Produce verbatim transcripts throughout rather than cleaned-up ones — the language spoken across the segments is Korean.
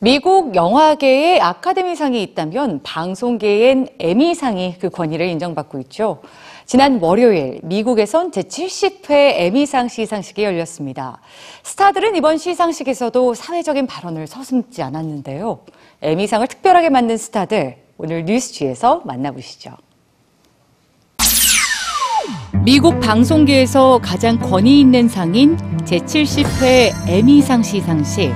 미국 영화계에 아카데미상이 있다면 방송계엔 에미상이 그 권위를 인정받고 있죠. 지난 월요일 미국에선 제칠십 회 에미상 시상식이 열렸습니다. 스타들은 이번 시상식에서도 사회적인 발언을 서슴지 않았는데요. 에미상을 특별하게 만든 스타들, 오늘 뉴스G에서 만나보시죠. 미국 방송계에서 가장 권위 있는 상인 제칠십 회 에미상 시상식.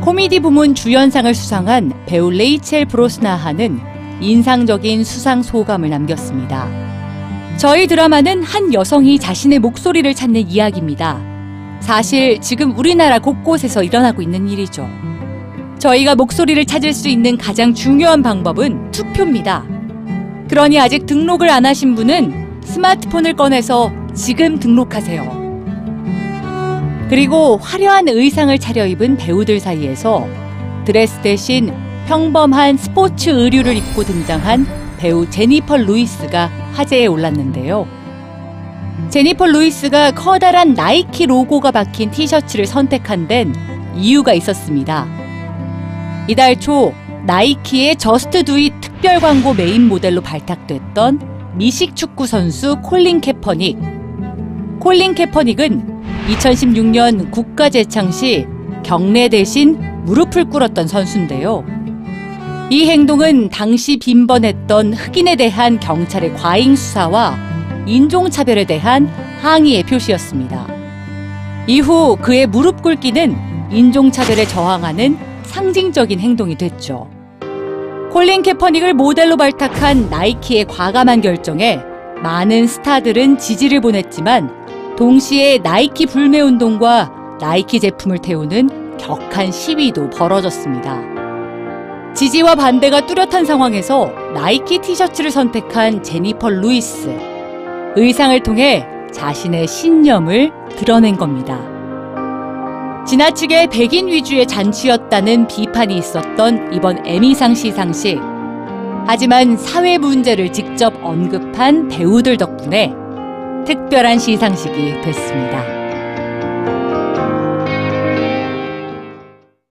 코미디 부문 주연상을 수상한 배우 레이첼 브로스나한은 인상적인 수상 소감을 남겼습니다. 저희 드라마는 한 여성이 자신의 목소리를 찾는 이야기입니다. 사실 지금 우리나라 곳곳에서 일어나고 있는 일이죠. 저희가 목소리를 찾을 수 있는 가장 중요한 방법은 투표입니다. 그러니 아직 등록을 안 하신 분은 스마트폰을 꺼내서 지금 등록하세요. 그리고 화려한 의상을 차려입은 배우들 사이에서 드레스 대신 평범한 스포츠 의류를 입고 등장한 배우 제니퍼 루이스가 화제에 올랐는데요. 제니퍼 루이스가 커다란 나이키 로고가 박힌 티셔츠를 선택한 데는 이유가 있었습니다. 이달 초 나이키의 저스트 두잇 특별 광고 메인 모델로 발탁됐던 미식 축구 선수 콜린 캐퍼닉. 콜린 캐퍼닉은 이천십육 년 국가 재창 시 경례 대신 무릎을 꿇었던 선수인데요. 이 행동은 당시 빈번했던 흑인에 대한 경찰의 과잉 수사와 인종차별에 대한 항의의 표시였습니다. 이후 그의 무릎 꿇기는 인종차별에 저항하는 상징적인 행동이 됐죠. 콜린 캐퍼닉을 모델로 발탁한 나이키의 과감한 결정에 많은 스타들은 지지를 보냈지만 동시에 나이키 불매운동과 나이키 제품을 태우는 격한 시위도 벌어졌습니다. 지지와 반대가 뚜렷한 상황에서 나이키 티셔츠를 선택한 제니퍼 루이스. 의상을 통해 자신의 신념을 드러낸 겁니다. 지나치게 백인 위주의 잔치였다는 비판이 있었던 이번 에미상 시상식. 하지만 사회 문제를 직접 언급한 배우들 덕분에 특별한 시상식이 됐습니다.